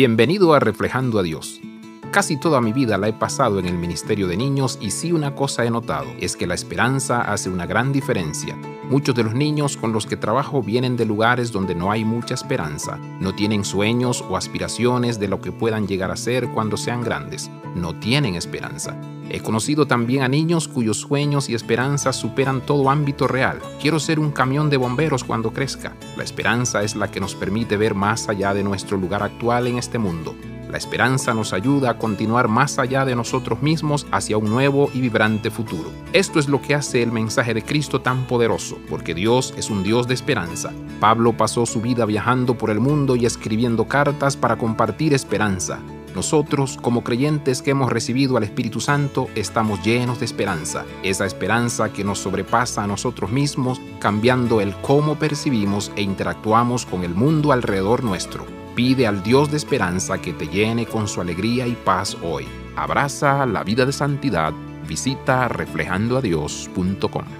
Bienvenido a Reflejando a Dios. Casi toda mi vida la he pasado en el ministerio de niños y sí una cosa he notado, es que la esperanza hace una gran diferencia. Muchos de los niños con los que trabajo vienen de lugares donde no hay mucha esperanza, no tienen sueños o aspiraciones de lo que puedan llegar a ser cuando sean grandes, no tienen esperanza. He conocido también a niños cuyos sueños y esperanzas superan todo ámbito real. Quiero ser un camión de bomberos cuando crezca. La esperanza es la que nos permite ver más allá de nuestro lugar actual en este mundo. La esperanza nos ayuda a continuar más allá de nosotros mismos hacia un nuevo y vibrante futuro. Esto es lo que hace el mensaje de Cristo tan poderoso, porque Dios es un Dios de esperanza. Pablo pasó su vida viajando por el mundo y escribiendo cartas para compartir esperanza. Nosotros, como creyentes que hemos recibido al Espíritu Santo, estamos llenos de esperanza. Esa esperanza que nos sobrepasa a nosotros mismos, cambiando el cómo percibimos e interactuamos con el mundo alrededor nuestro. Pide al Dios de esperanza que te llene con su alegría y paz hoy. Abraza la vida de santidad. Visita reflejandoadios.com.